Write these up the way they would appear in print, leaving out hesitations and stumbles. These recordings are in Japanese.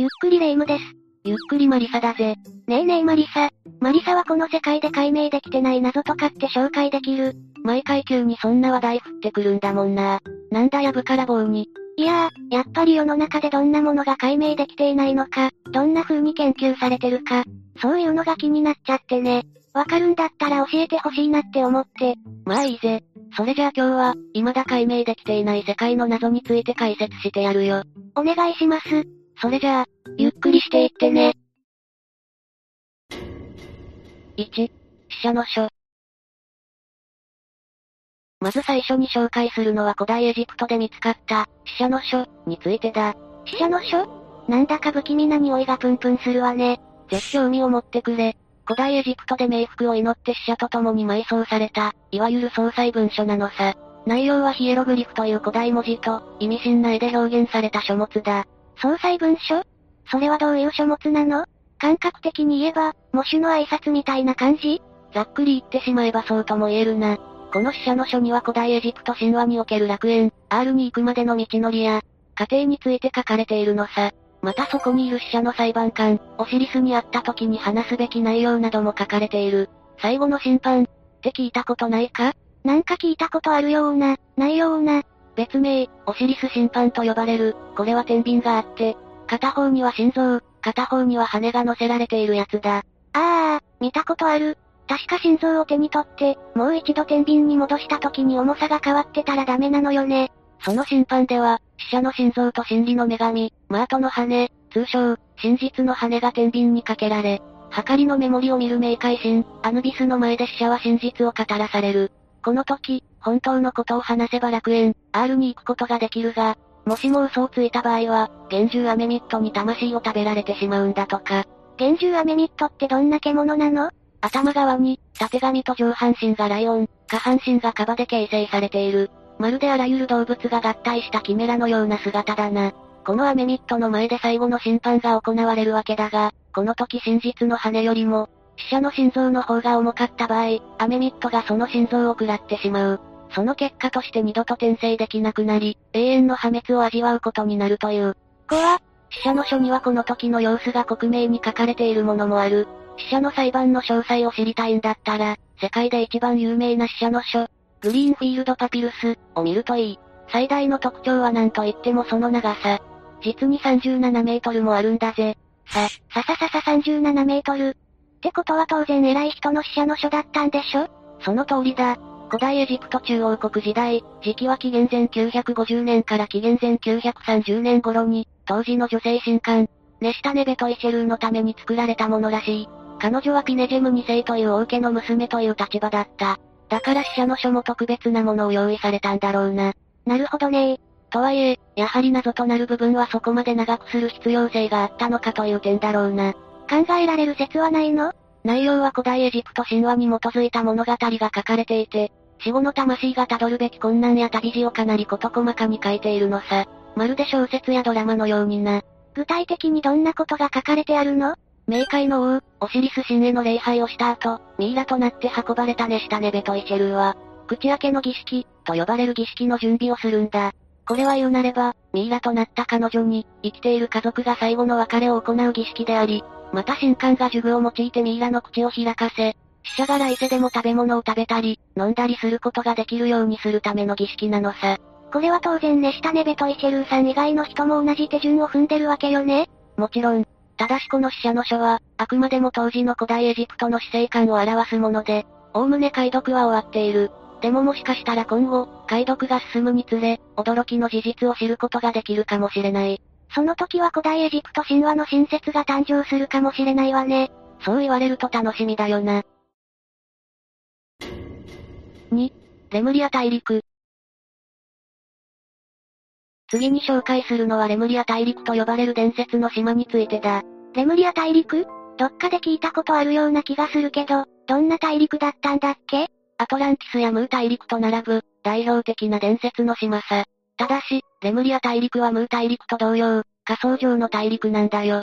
ゆっくりレ夢ムです。ゆっくりマリサだぜ。ねえねえマリサ。マリサはこの世界で解明できてない謎とかって紹介できる？毎回急にそんな話題振ってくるんだもんな。なんだやぶから棒に。いやー、やっぱり世の中でどんなものが解明できていないのか、どんな風に研究されてるか、そういうのが気になっちゃってね。わかるんだったら教えてほしいなって思って。まあいいぜ。それじゃあ今日は、未だ解明できていない世界の謎について解説してやるよ。お願いします。それじゃあ、ゆっくりしていってね。1、死者の書。まず最初に紹介するのは古代エジプトで見つかった、死者の書についてだ。死者の書？なんだか不気味な匂いがプンプンするわね。ぜひ興味を持ってくれ。古代エジプトで冥福を祈って死者と共に埋葬された、いわゆる葬祭文書なのさ。内容はヒエログリフという古代文字と、意味深な絵で表現された書物だ。葬祭文書？それはどういう書物なの？感覚的に言えば、喪主の挨拶みたいな感じ？ざっくり言ってしまえばそうとも言えるな。この死者の書には古代エジプト神話における楽園、R に行くまでの道のりや、過程について書かれているのさ。またそこにいる死者の裁判官、オシリスに会った時に話すべき内容なども書かれている。最後の審判、って聞いたことないか？なんか聞いたことあるような、ないような。別名、オシリス審判と呼ばれる。これは天秤があって、片方には心臓、片方には羽が乗せられているやつだ。ああ、見たことある。確か心臓を手に取って、もう一度天秤に戻した時に重さが変わってたらダメなのよね。その審判では、死者の心臓と真理の女神、マートの羽、通称、真実の羽が天秤にかけられ、秤の目盛りを見る冥界神、アヌビスの前で死者は真実を語らされる。この時、本当のことを話せば楽園、R に行くことができるが、もしも嘘をついた場合は、幻獣アメミットに魂を食べられてしまうんだとか。幻獣アメミットってどんな獣なの？頭側に、縦髪と上半身がライオン、下半身がカバで形成されている。まるであらゆる動物が合体したキメラのような姿だな。このアメミットの前で最後の審判が行われるわけだが、この時真実の羽よりも、死者の心臓の方が重かった場合、アメミットがその心臓を食らってしまう。その結果として二度と転生できなくなり、永遠の破滅を味わうことになるという。怖っ。死者の書にはこの時の様子が克明に書かれているものもある。死者の裁判の詳細を知りたいんだったら、世界で一番有名な死者の書、グリーンフィールドパピルスを見るといい。最大の特徴はなんといってもその長さ。実に37メートルもあるんだぜ。37メートル。ってことは当然偉い人の死者の書だったんでしょ？その通りだ。古代エジプト中央国時代、時期は紀元前950年から紀元前930年頃に、当時の女性神官、ネシタネベトイシェルーのために作られたものらしい。彼女はピネジェム2世という王家の娘という立場だった。だから死者の書も特別なものを用意されたんだろうな。なるほどね。とはいえ、やはり謎となる部分はそこまで長くする必要性があったのかという点だろうな。考えられる説はないの？内容は古代エジプト神話に基づいた物語が書かれていて、死後の魂が辿るべき困難や旅路をかなり事細かに書いているのさ。まるで小説やドラマのようにな。具体的にどんなことが書かれてあるの？冥界の王、オシリス神への礼拝をした後、ミイラとなって運ばれたネシタネベトイシェルーは、口開けの儀式、と呼ばれる儀式の準備をするんだ。これは言うなれば、ミイラとなった彼女に、生きている家族が最後の別れを行う儀式であり、また神官が呪具を用いてミイラの口を開かせ、死者が来世でも食べ物を食べたり、飲んだりすることができるようにするための儀式なのさ。これは当然ネシタネベトイシェルーさん以外の人も同じ手順を踏んでるわけよね？もちろん。ただしこの死者の書は、あくまでも当時の古代エジプトの死生観を表すもので、おおむね解読は終わっている。でももしかしたら今後、解読が進むにつれ、驚きの事実を知ることができるかもしれない。その時は古代エジプト神話の新説が誕生するかもしれないわね。そう言われると楽しみだよな。2、レムリア大陸。次に紹介するのはレムリア大陸と呼ばれる伝説の島についてだ。レムリア大陸？どっかで聞いたことあるような気がするけど、どんな大陸だったんだっけ？アトランティスやムー大陸と並ぶ、代表的な伝説の島さ。ただし、レムリア大陸はムー大陸と同様、仮想上の大陸なんだよ。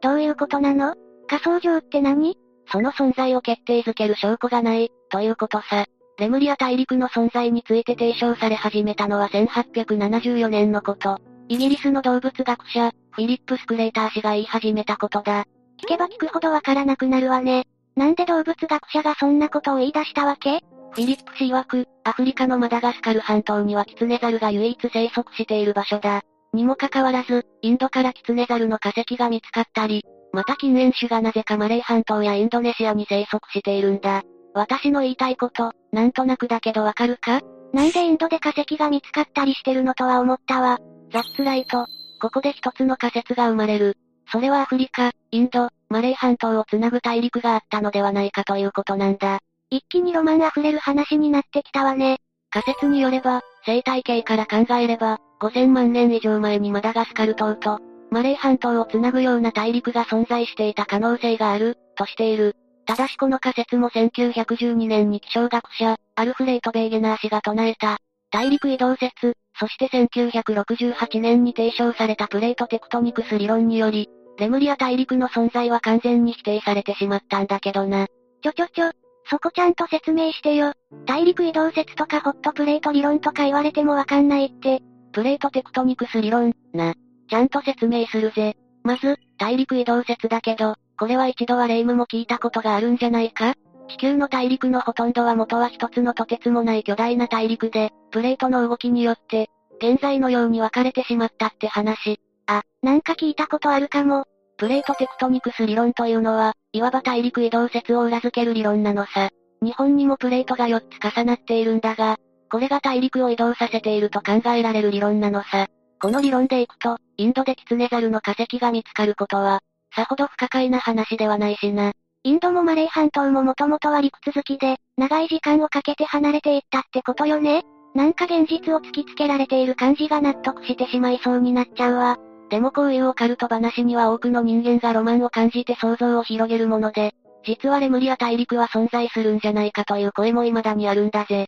どういうことなの？仮想上って何？その存在を決定づける証拠がない、ということさ。レムリア大陸の存在について提唱され始めたのは1874年のこと。イギリスの動物学者、フィリップ・スクレーター氏が言い始めたことだ。聞けば聞くほどわからなくなるわね。なんで動物学者がそんなことを言い出したわけ？フィリップ氏曰く、アフリカのマダガスカル半島にはキツネザルが唯一生息している場所だ。にもかかわらず、インドからキツネザルの化石が見つかったり、また近縁種がなぜかマレー半島やインドネシアに生息しているんだ。私の言いたいこと、なんとなくだけどわかるか？なんでインドで化石が見つかったりしてるのとは思ったわ。ザッツライト。ここで一つの仮説が生まれる。それはアフリカ、インド、マレー半島をつなぐ大陸があったのではないかということなんだ。一気にロマンあふれる話になってきたわね。仮説によれば、生態系から考えれば、5000万年以上前にマダガスカル島と、マレー半島をつなぐような大陸が存在していた可能性がある、としている。ただしこの仮説も1912年に気象学者、アルフレイト・ベーゲナー氏が唱えた、大陸移動説、そして1968年に提唱されたプレートテクトニクス理論により、レムリア大陸の存在は完全に否定されてしまったんだけどな。そこちゃんと説明してよ。大陸移動説とかホットプレート理論とか言われてもわかんないって。プレートテクトニクス理論、な。ちゃんと説明するぜ。まず、大陸移動説だけど、これは一度は霊夢も聞いたことがあるんじゃないか？地球の大陸のほとんどは元は一つのとてつもない巨大な大陸で、プレートの動きによって、現在のように分かれてしまったって話。あ、なんか聞いたことあるかも。プレートテクトニクス理論というのは、いわば大陸移動説を裏付ける理論なのさ。日本にもプレートが4つ重なっているんだが、これが大陸を移動させていると考えられる理論なのさ。この理論でいくと、インドでキツネザルの化石が見つかることは、さほど不可解な話ではないしな。インドもマレー半島ももともとは陸続きで、長い時間をかけて離れていったってことよね。なんか現実を突きつけられている感じが納得してしまいそうになっちゃうわ。でもこういうオカルト話には多くの人間がロマンを感じて想像を広げるもので、実はレムリア大陸は存在するんじゃないかという声も未だにあるんだぜ。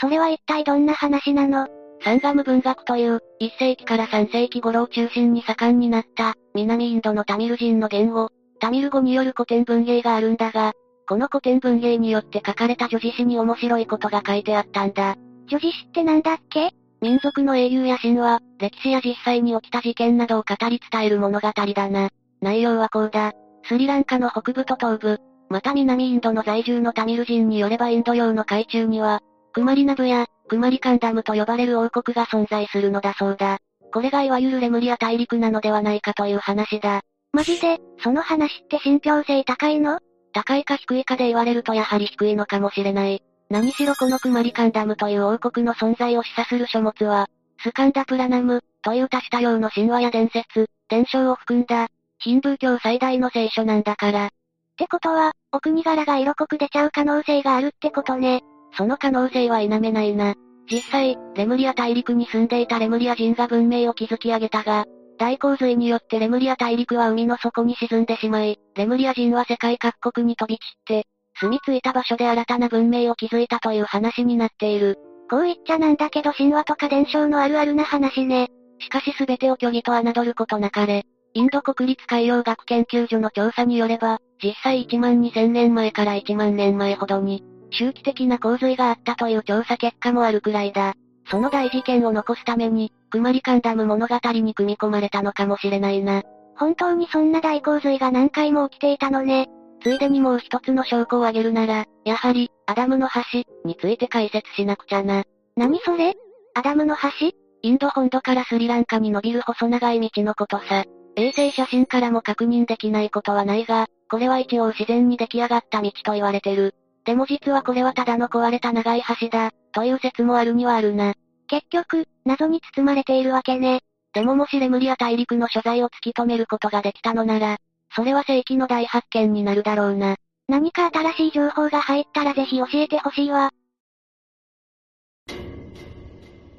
それは一体どんな話なの？サンガム文学という、1世紀から3世紀頃を中心に盛んになった、南インドのタミル人の言語、タミル語による古典文芸があるんだが、この古典文芸によって書かれた叙事詩に面白いことが書いてあったんだ。叙事詩ってなんだっけ？民族の英雄や神話、歴史や実際に起きた事件などを語り伝える物語だな。内容はこうだ。スリランカの北部と東部、また南インドの在住のタミル人によればインド洋の海中には、クマリナブや、クマリカンダムと呼ばれる王国が存在するのだそうだ。これがいわゆるレムリア大陸なのではないかという話だ。マジで、その話って信憑性高いの？高いか低いかで言われるとやはり低いのかもしれない。何しろこのクマリカンダムという王国の存在を示唆する書物は、スカンダプラナム、という多種多様の神話や伝説、伝承を含んだ、ヒンブー教最大の聖書なんだから。ってことは、お国柄が色濃く出ちゃう可能性があるってことね。その可能性は否めないな。実際、レムリア大陸に住んでいたレムリア人が文明を築き上げたが、大洪水によってレムリア大陸は海の底に沈んでしまい、レムリア人は世界各国に飛び散って、住み着いた場所で新たな文明を築いたという話になっている。こう言っちゃなんだけど神話とか伝承のあるあるな話ね。しかし全てを虚偽と侮ることなかれ。インド国立海洋学研究所の調査によれば、実際1万2000年前から1万年前ほどに、周期的な洪水があったという調査結果もあるくらいだ。その大事件を残すために、クマリカンダム物語に組み込まれたのかもしれないな。本当にそんな大洪水が何回も起きていたのね。ついでにもう一つの証拠を挙げるなら、やはり、アダムの橋について解説しなくちゃな。何それ？アダムの橋？インド本土からスリランカに伸びる細長い道のことさ。衛星写真からも確認できないことはないが、これは一応自然に出来上がった道と言われてる。でも実はこれはただの壊れた長い橋だ、という説もあるにはあるな。結局、謎に包まれているわけね。でももしレムリア大陸の所在を突き止めることができたのなら、それは世紀の大発見になるだろうな。何か新しい情報が入ったらぜひ教えてほしいわ。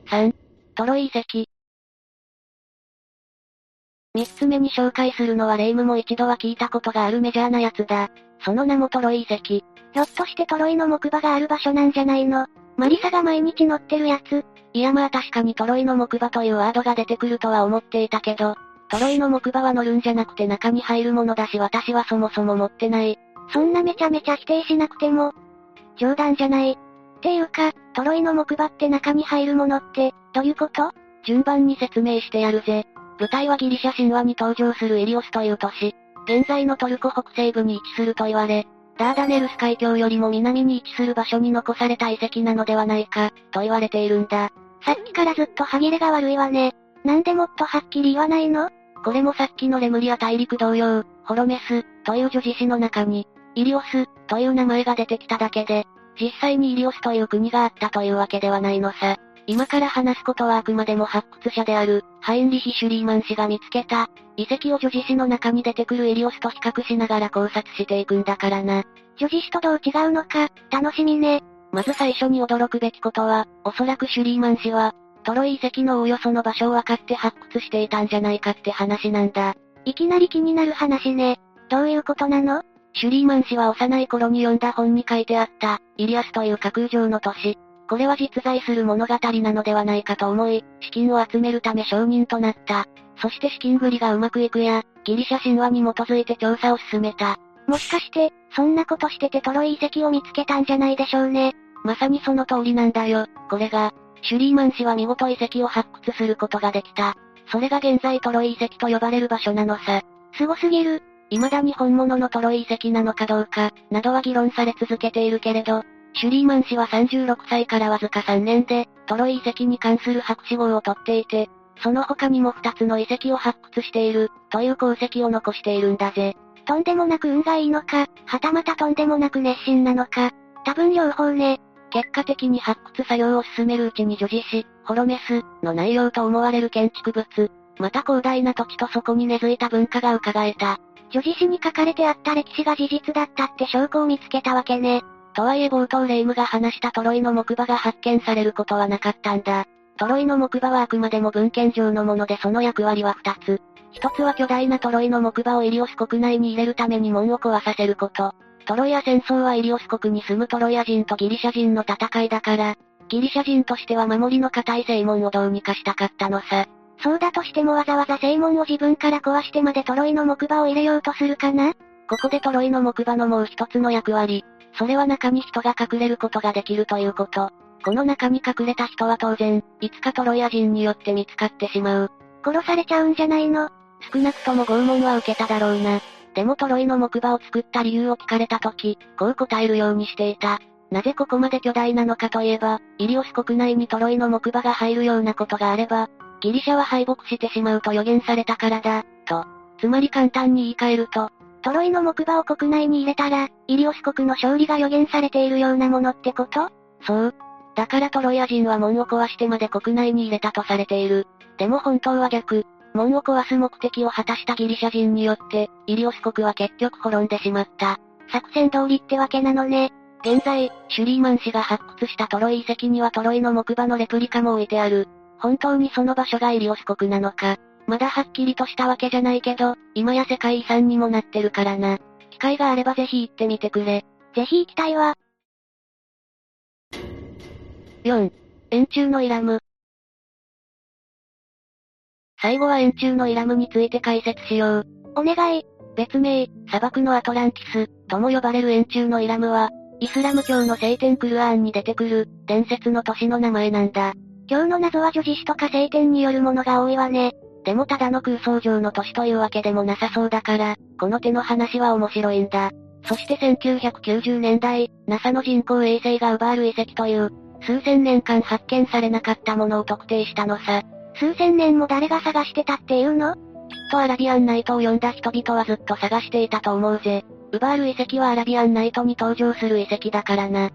3. トロイ遺跡。3つ目に紹介するのは霊夢も一度は聞いたことがあるメジャーなやつだ。その名もトロイ遺跡。ひょっとしてトロイの木馬がある場所なんじゃないの？マリサが毎日乗ってるやつ。いやまあ確かにトロイの木馬というワードが出てくるとは思っていたけど、トロイの木馬は乗るんじゃなくて中に入るものだし私はそもそも持ってない。そんなめちゃめちゃ否定しなくても。冗談じゃない。っていうか、トロイの木馬って中に入るものって、どういうこと？順番に説明してやるぜ。舞台はギリシャ神話に登場するイリオスという都市。現在のトルコ北西部に位置すると言われ、ダーダネルス海峡よりも南に位置する場所に残された遺跡なのではないか、と言われているんだ。さっきからずっと歯切れが悪いわね。なんでもっとはっきり言わないの？これもさっきのレムリア大陸同様、ホロメス、という助詞詞の中に、イリオス、という名前が出てきただけで、実際にイリオスという国があったというわけではないのさ。今から話すことはあくまでも発掘者である、ハインリヒ・シュリーマン氏が見つけた、遺跡を助詞詞の中に出てくるイリオスと比較しながら考察していくんだからな。助詞詞とどう違うのか、楽しみね。まず最初に驚くべきことは、おそらくシュリーマン氏は、トロイ遺跡のおおよその場所を分かって発掘していたんじゃないかって話なんだ。いきなり気になる話ね。どういうことなの？シュリーマン氏は幼い頃に読んだ本に書いてあった、イリアスという架空上の都市。これは実在する物語なのではないかと思い、資金を集めるため商人となった。そして資金繰りがうまくいくや、ギリシャ神話に基づいて調査を進めた。もしかして、そんなことしててトロイ遺跡を見つけたんじゃないでしょうね。まさにその通りなんだよ、これが。シュリーマン氏は見事遺跡を発掘することができた。それが現在トロイ遺跡と呼ばれる場所なのさ。すごすぎる。未だに本物のトロイ遺跡なのかどうか、などは議論され続けているけれど、シュリーマン氏は36歳からわずか3年で、トロイ遺跡に関する博士号を取っていて、その他にも2つの遺跡を発掘している、という功績を残しているんだぜ。とんでもなく運がいいのか、はたまたとんでもなく熱心なのか、多分両方ね。結果的に発掘作業を進めるうちに助詞詞、ホロメスの内容と思われる建築物、また広大な土地とそこに根付いた文化が伺えた。助詞詞に書かれてあった歴史が事実だったって証拠を見つけたわけね。とはいえ冒頭レイムが話したトロイの木馬が発見されることはなかったんだ。トロイの木馬はあくまでも文献上のものでその役割は2つ。1つは巨大なトロイの木馬をイリオス国内に入れるために門を壊させること。トロイア戦争はイリオス国に住むトロイア人とギリシャ人の戦いだから、ギリシャ人としては守りの固い正門をどうにかしたかったのさ。そうだとしてもわざわざ正門を自分から壊してまでトロイの木馬を入れようとするかな？ここでトロイの木馬のもう一つの役割、それは中に人が隠れることができるということ。この中に隠れた人は当然、いつかトロイア人によって見つかってしまう。殺されちゃうんじゃないの？少なくとも拷問は受けただろうな。でもトロイの木馬を作った理由を聞かれたとき、こう答えるようにしていた。なぜここまで巨大なのかといえば、イリオス国内にトロイの木馬が入るようなことがあれば、ギリシャは敗北してしまうと予言されたからだ、と。つまり簡単に言い換えると、トロイの木馬を国内に入れたら、イリオス国の勝利が予言されているようなものってこと？そう。だからトロイア人は門を壊してまで国内に入れたとされている。でも本当は逆。門を壊す目的を果たしたギリシャ人によって、イリオス国は結局滅んでしまった。作戦通りってわけなのね。現在、シュリーマン氏が発掘したトロイ遺跡にはトロイの木馬のレプリカも置いてある。本当にその場所がイリオス国なのか。まだはっきりとしたわけじゃないけど、今や世界遺産にもなってるからな。機会があればぜひ行ってみてくれ。ぜひ行きたいわ。4. 円柱のイラム。最後は円柱のイラムについて解説しよう。お願い。別名、砂漠のアトランティス、とも呼ばれる円柱のイラムは、イスラム教の聖典クルアーンに出てくる、伝説の都市の名前なんだ。教の謎は叙事詩とか聖典によるものが多いわね。でもただの空想上の都市というわけでもなさそうだから、この手の話は面白いんだ。そして1990年代、NASA の人工衛星がウバール遺跡という、数千年間発見されなかったものを特定したのさ。数千年も誰が探してたっていうの？きっとアラビアンナイトを読んだ人々はずっと探していたと思うぜ。ウバール遺跡はアラビアンナイトに登場する遺跡だからな。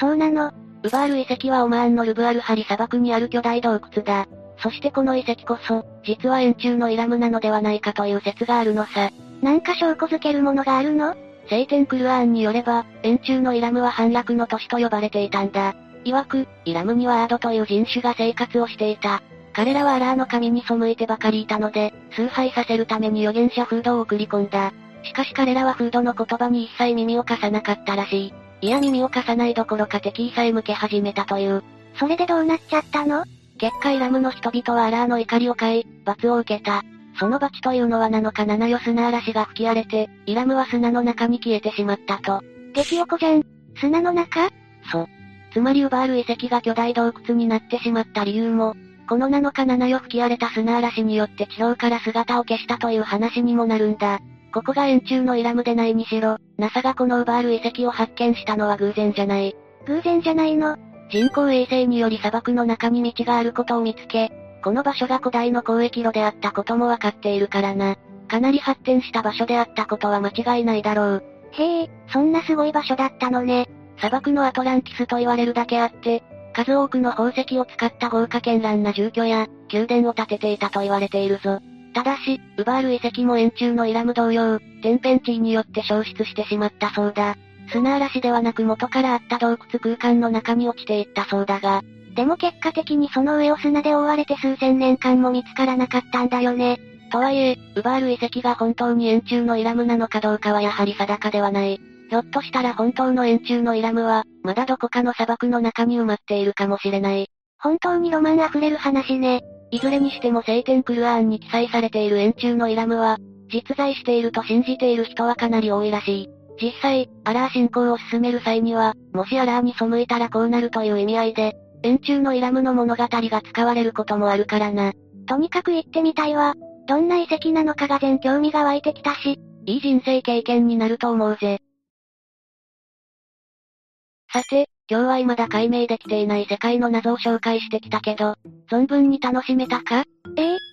そうなの？ウバール遺跡はオマーンのルブアルハリ砂漠にある巨大洞窟だ。そしてこの遺跡こそ、実は円柱のイラムなのではないかという説があるのさ。なんか証拠づけるものがあるの？聖典クルアーンによれば、円柱のイラムは反落の都市と呼ばれていたんだ。曰く、イラムにはアードという人種が生活をしていた。彼らはアラーの神に背いてばかりいたので、崇拝させるために預言者フードを送り込んだ。しかし彼らはフードの言葉に一切耳を貸さなかったらしい。いや耳を貸さないどころか敵意さえ向け始めたという。それでどうなっちゃったの？結果イラムの人々はアラーの怒りを買い、罰を受けた。その罰というのは7日7夜砂嵐が吹き荒れて、イラムは砂の中に消えてしまったと。激おこじゃん。砂の中？そう。つまりウバール遺跡が巨大洞窟になってしまった理由も、この7日7夜吹き荒れた砂嵐によって地表から姿を消したという話にもなるんだ。ここが円柱のイラムでないにしろ、NASA がこのウバール遺跡を発見したのは偶然じゃない。偶然じゃないの？人工衛星により砂漠の中に道があることを見つけ、この場所が古代の交易路であったこともわかっているからな。かなり発展した場所であったことは間違いないだろう。へえ、そんなすごい場所だったのね。砂漠のアトランティスと言われるだけあって、数多くの宝石を使った豪華絢爛な住居や、宮殿を建てていたと言われているぞ。ただし、ウバール遺跡も円柱のイラム同様、天変地異によって消失してしまったそうだ。砂嵐ではなく元からあった洞窟空間の中に落ちていったそうだが、でも結果的にその上を砂で覆われて数千年間も見つからなかったんだよね。とはいえ、ウバール遺跡が本当に円柱のイラムなのかどうかはやはり定かではない。ひょっとしたら本当の円柱のイラムは、まだどこかの砂漠の中に埋まっているかもしれない。本当にロマンあふれる話ね。いずれにしても聖典クルアーンに記載されている円柱のイラムは、実在していると信じている人はかなり多いらしい。実際、アラー信仰を進める際には、もしアラーに背いたらこうなるという意味合いで、円柱のイラムの物語が使われることもあるからな。とにかく行ってみたいわ。どんな遺跡なのかが全興味が湧いてきたし、いい人生経験になると思うぜ。さて、今日は未だ解明できていない世界の謎を紹介してきたけど、存分に楽しめたか？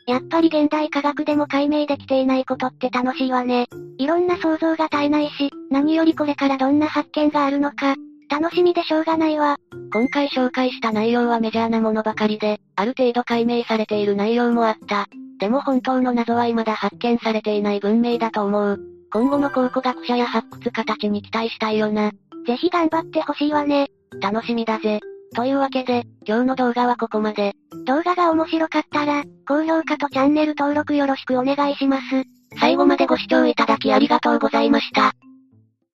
やっぱり現代科学でも解明できていないことって楽しいわね。いろんな想像が絶えないし、何よりこれからどんな発見があるのか、楽しみでしょうがないわ。今回紹介した内容はメジャーなものばかりで、ある程度解明されている内容もあった。でも本当の謎は未だ発見されていない文明だと思う。今後の考古学者や発掘家たちに期待したいよな。ぜひ頑張ってほしいわね。楽しみだぜ。というわけで、今日の動画はここまで。動画が面白かったら、高評価とチャンネル登録よろしくお願いします。最後までご視聴いただきありがとうございました。